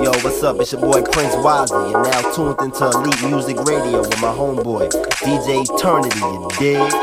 Yo, what's up? It's your boy Prince Wisely. You're now tuned into Elite Music Radio with my homeboy, DJ Eternity, you dig?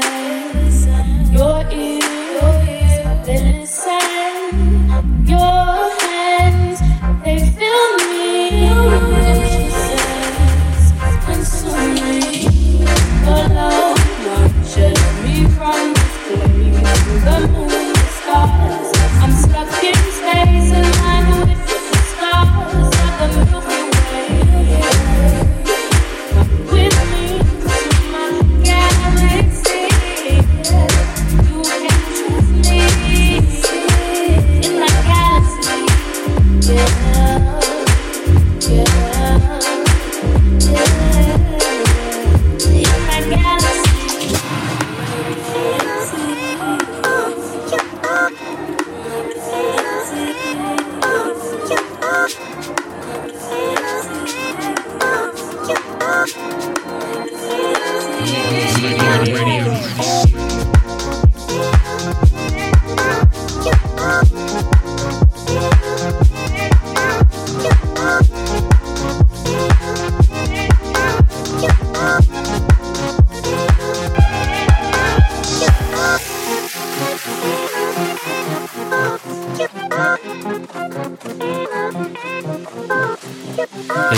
listen. Your ears, they listen. Your hands, they feel me. And she says, consume me. Your love launches me from this place to the moon and the stars. I'm stuck in space and I'm with the stars of the Milky Way.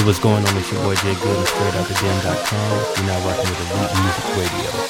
What's going on with your boy Jay Good and StraightOutTheDen.com. You're now rocking with Elite Music Radio.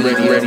Somebody else.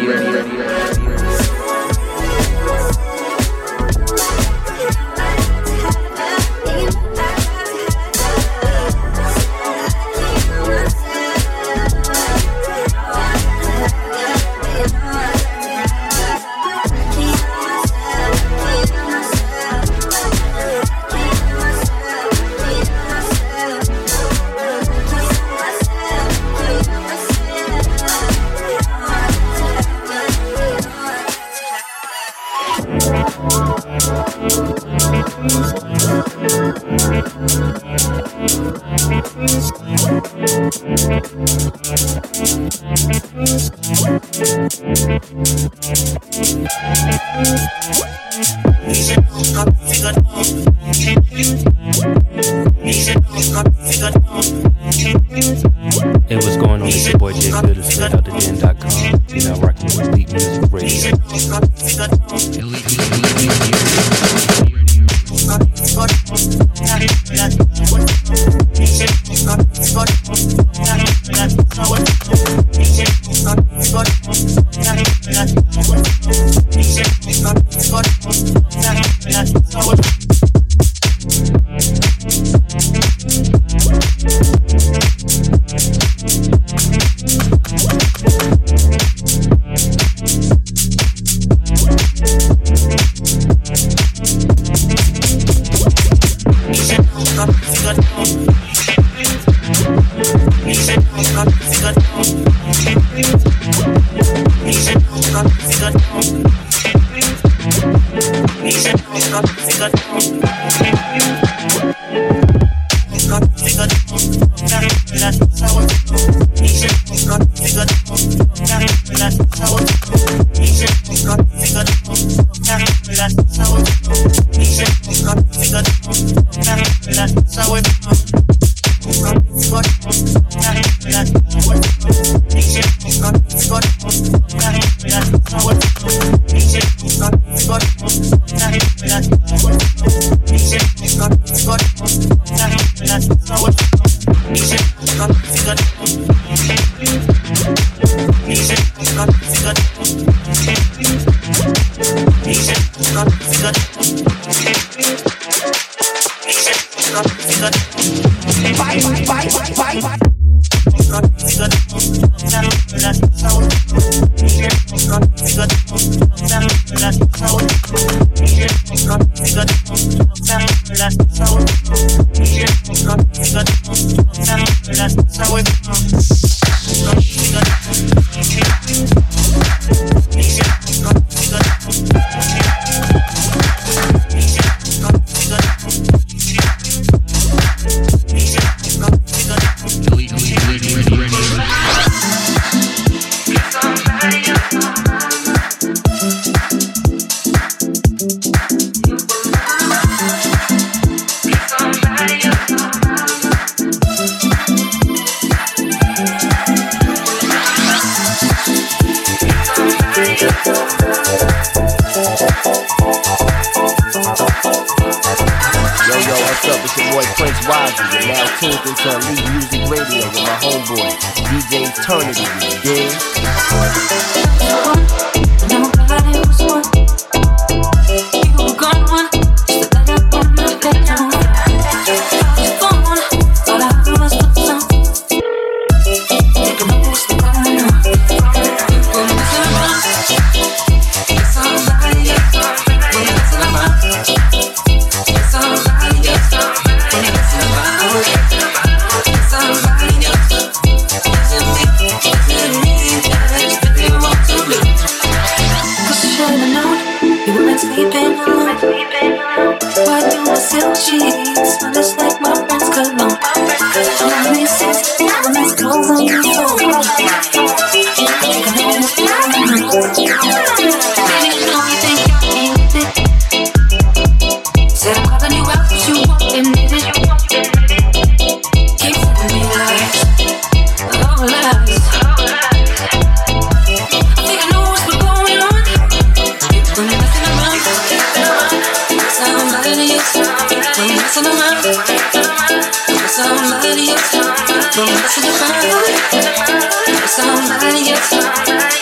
Don't mess with my life. Somebody else.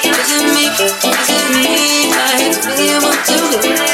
Is it me? I hate to be able to do.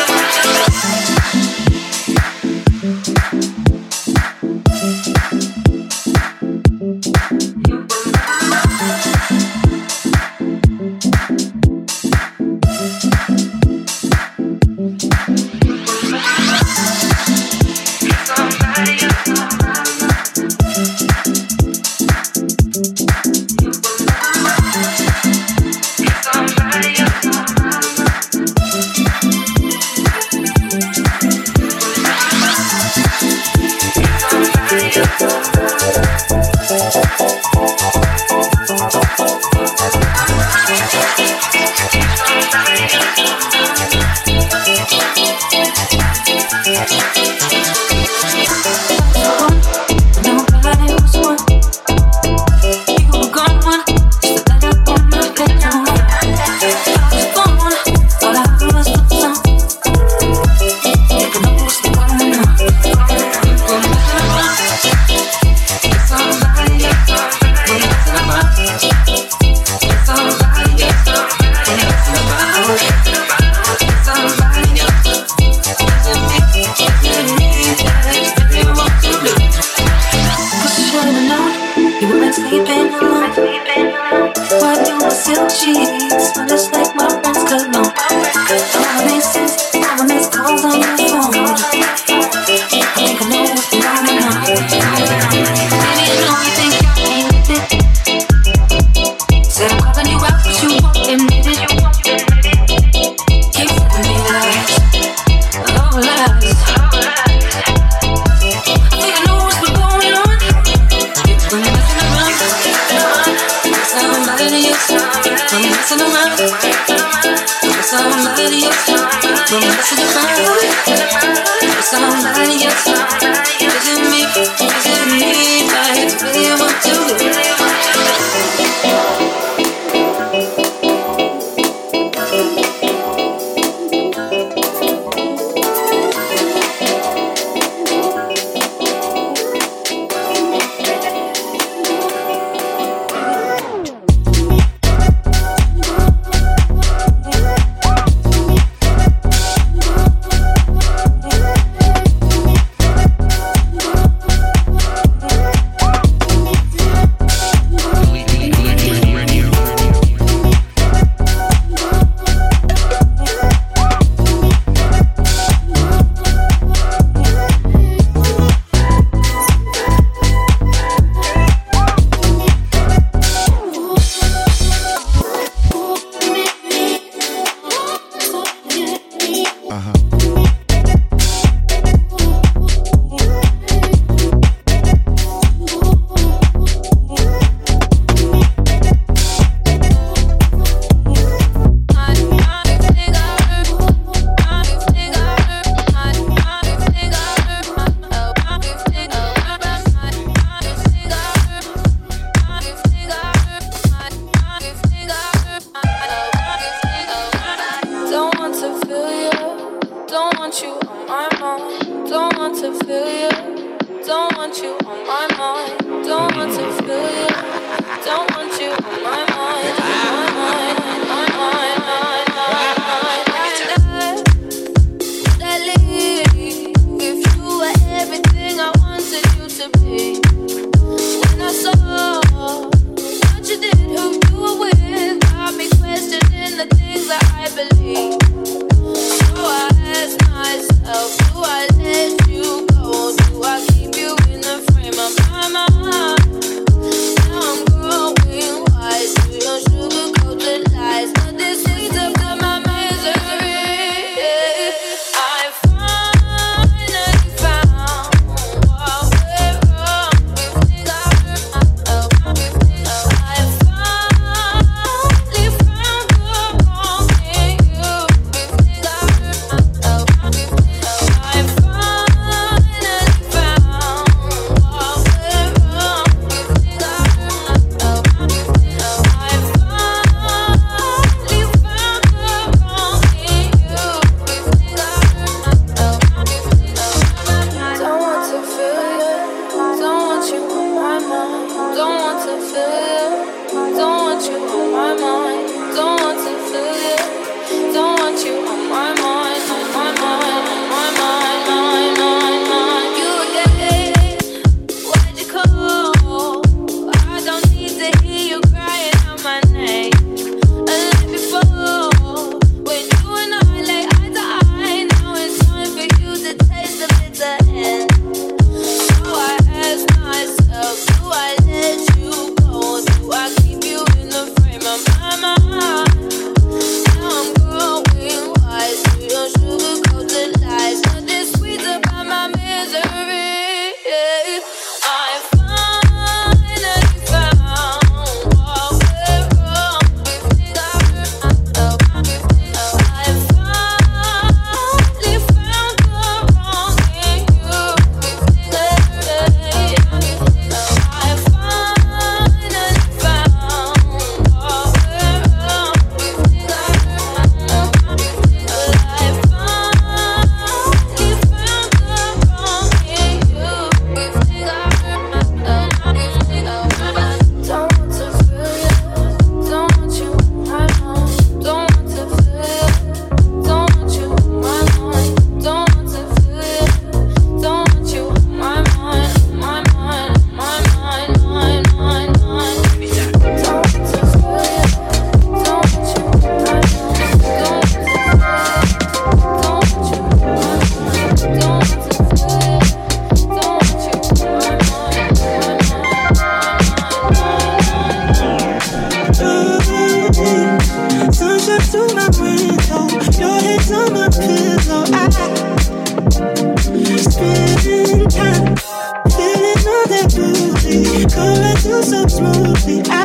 coming to so smoothly. I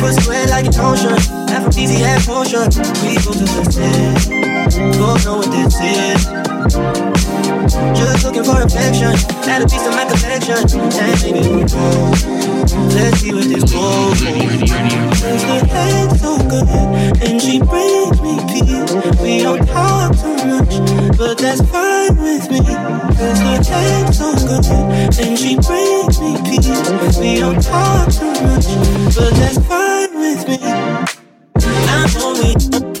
put sweat like an ocean. Half an easy half motion. We go to the city. Don't know what this is. Just looking for affection. That'll be some connection. And maybe we go. Let's see what this goes. Her head's so good, and she brings me peace. We don't talk too much, but that's fine with me. 'Cause her head's so good, and she brings me peace. We don't talk too much, but that's fine with me. I'm only too good.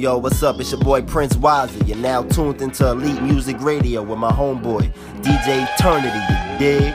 yo, what's up? It's your boy Prince Wisely. You're now tuned into Elite Music Radio with my homeboy, DJ Eternity, you dig?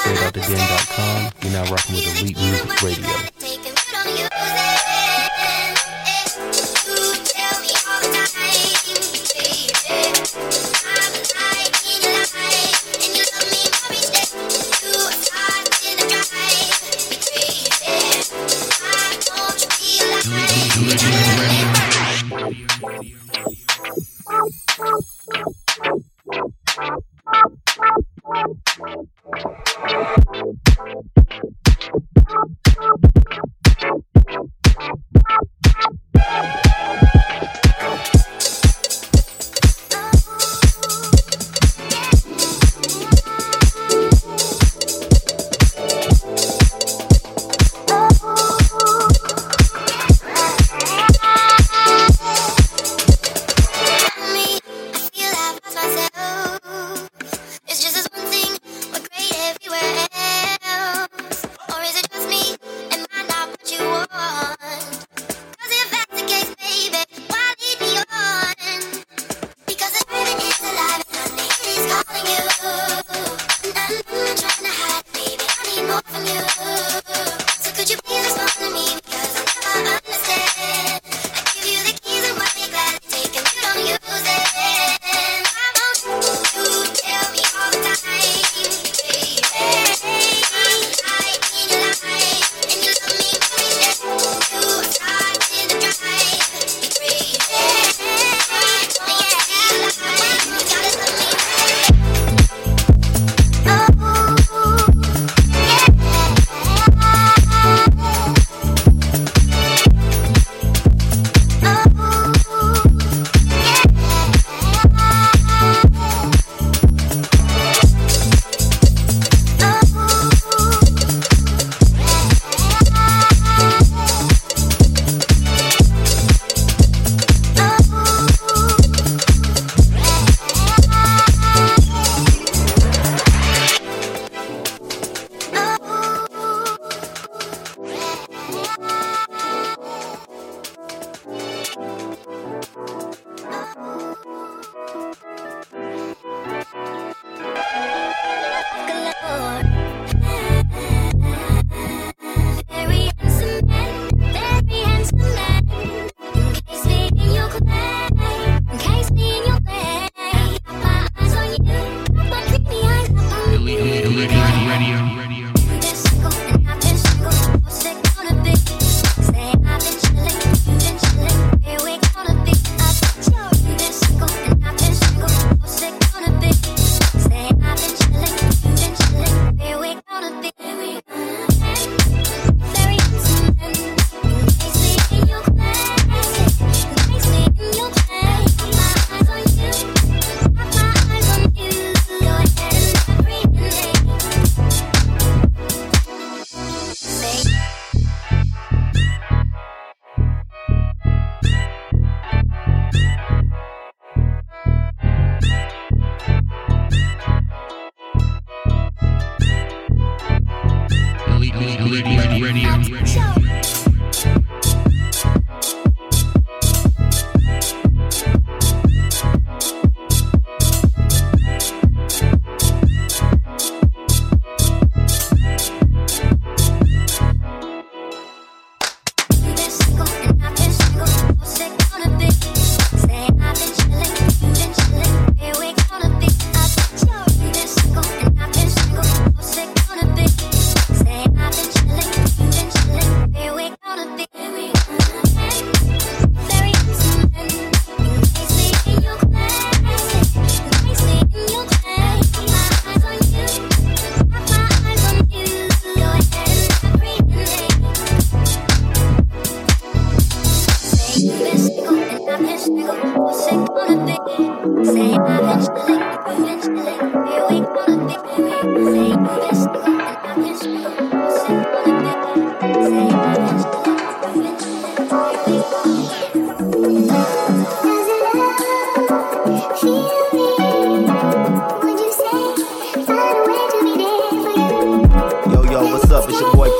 StraightOutTheDen.com. You're now rocking with Elite Music Radio.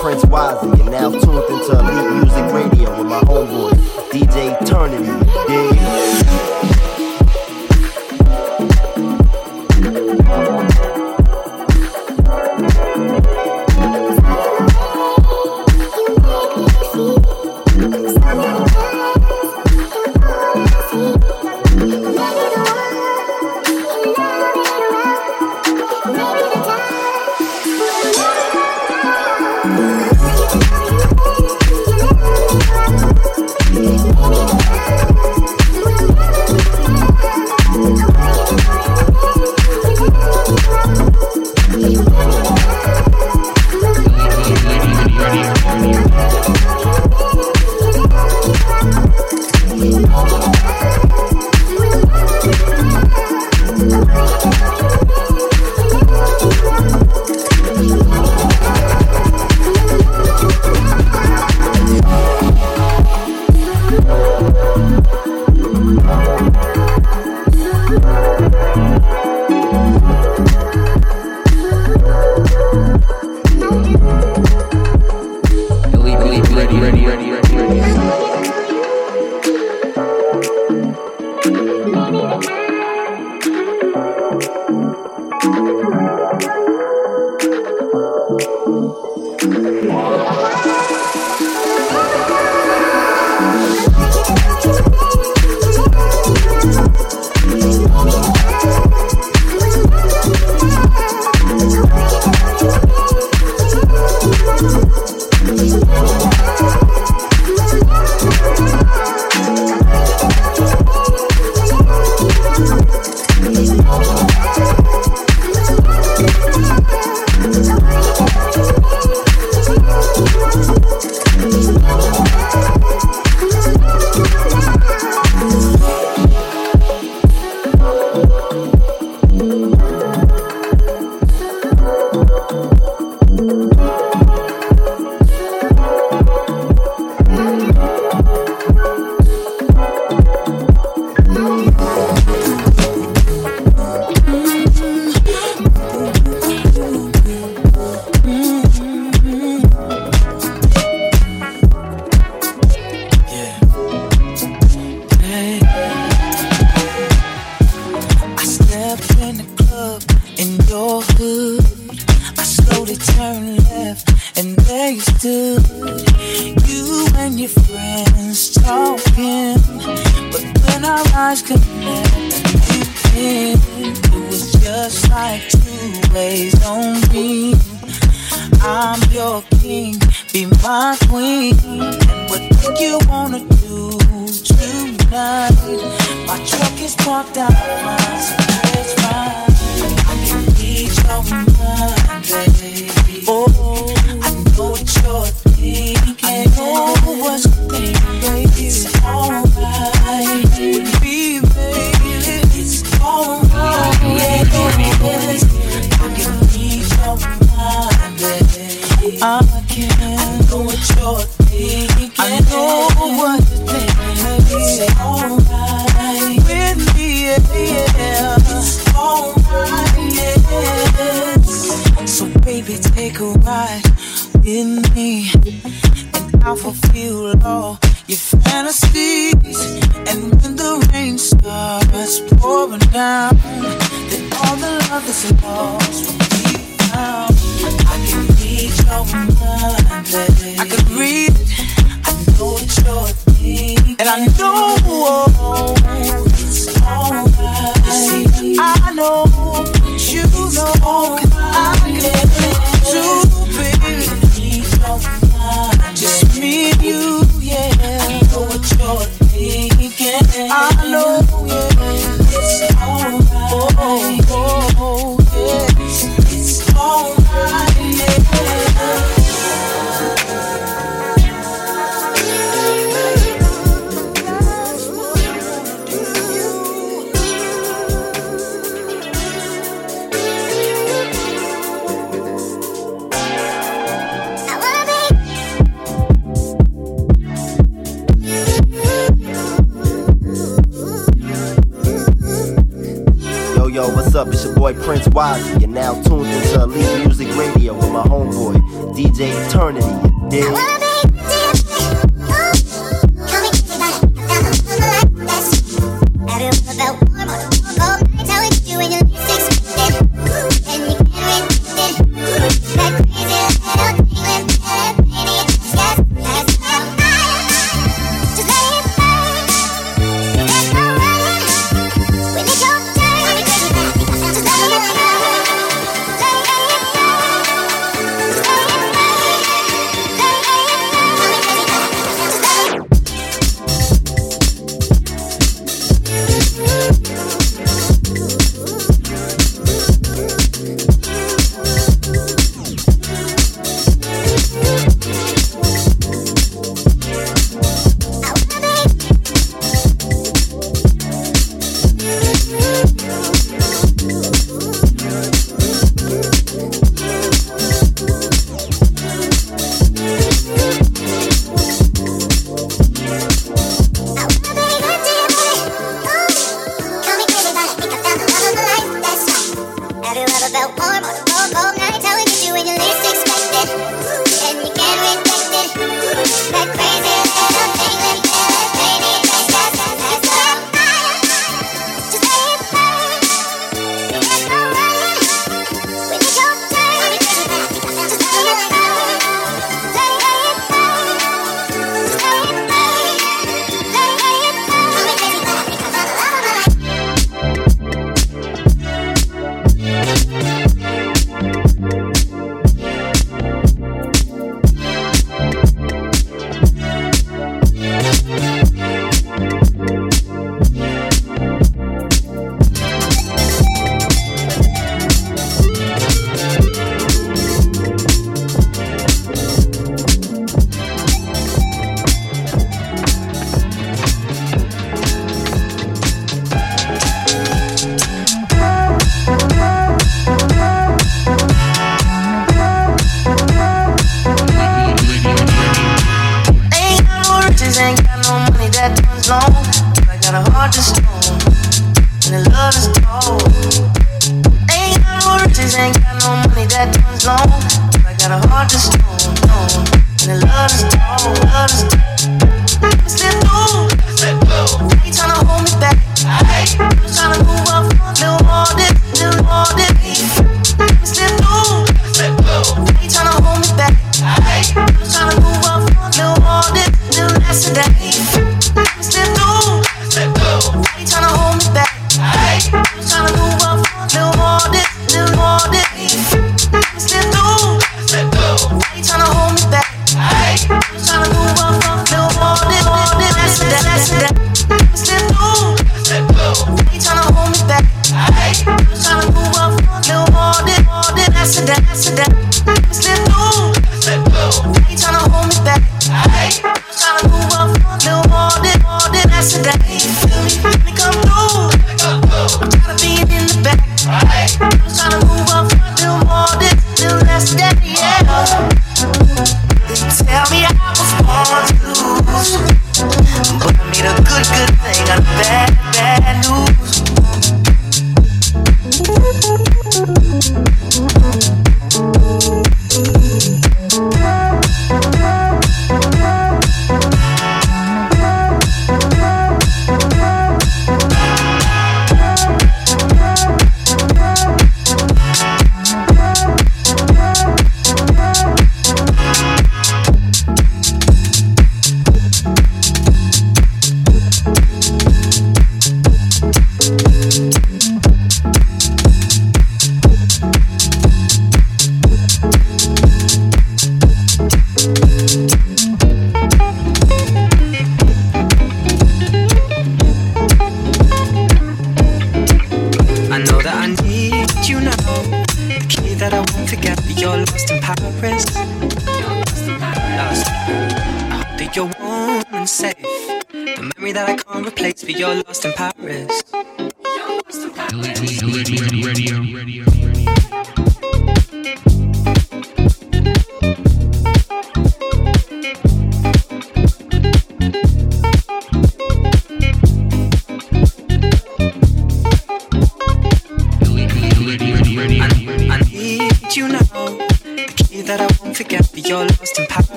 Prince Wisely, and now tuned into Elite Music Radio with my homeboy, DJ Eternity. It's all right. Yo, what's up? It's your boy Prince Wisely. You're now tuned into Elite Music Radio with my homeboy, DJ Eternity. You dig?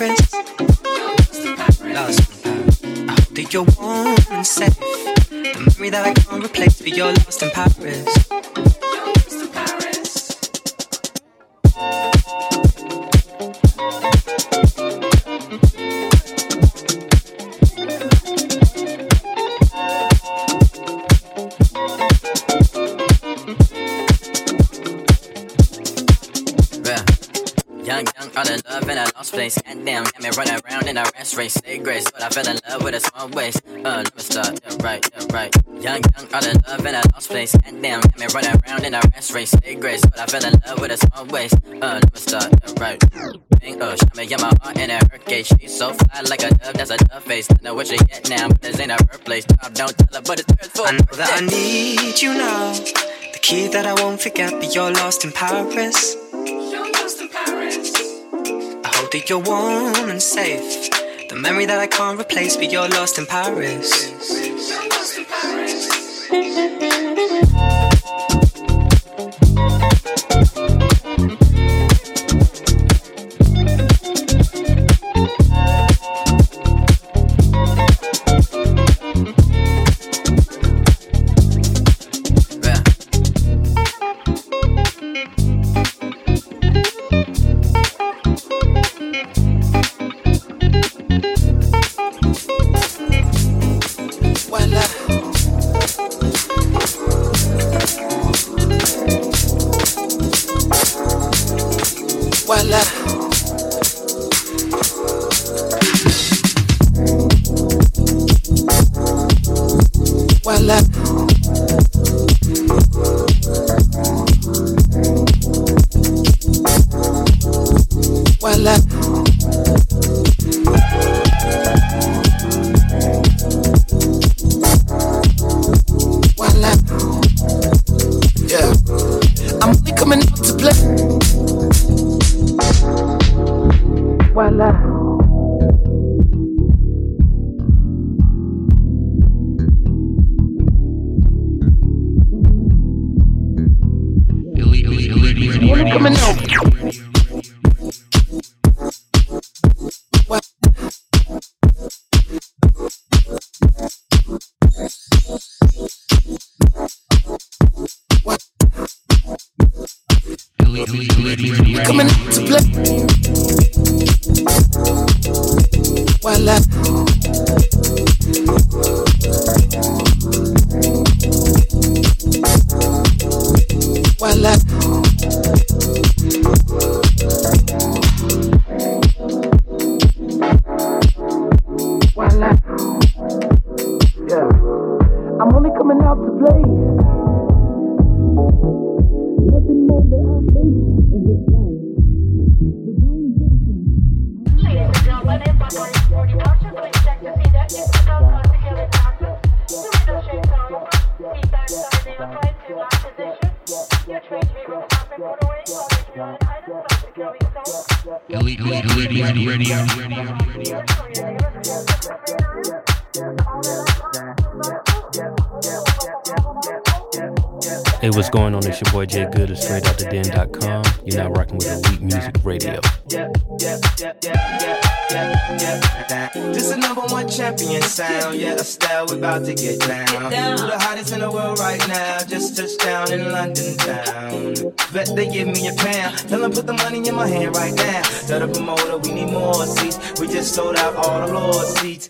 prince. Lost in Paris. I'll be your warm and safe. The memory that I can't replace, but you're lost in Paris. Place. And damn, let me run around in a rash race. Stay grace, but I fell in love with a small waist. Let me start, yeah, right, yeah, right. Young, all in love in a lost place. And damn, let me run around in a rash race. Stay grace, but I fell in love with a small waist. Let me start, yeah, right. Bang, oh, shot me in my heart in a hurricane. She's so fly like a dove, that's a dove face. I know what you get now, but this ain't a birthplace. Don't tell her, but it's hers for I know that I need you now. The key that I won't forget, but you're lost in Paris. That you're warm and safe. The memory that I can't replace, but you're lost in Paris. You're lost in Paris. Hey, what's going on? It's your boy Jay Good of StraightOutTheDen.com. You're now rocking with Elite Music Radio. This is number one champion sound. Yeah, Estelle, we about to get down. You're the hottest in the world right now. Just touched down in London town. Bet they give me a pound. Tell them put the money in my hand right now. Tell the promoter we need more seats. We just sold out all the Lord's seats.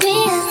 Be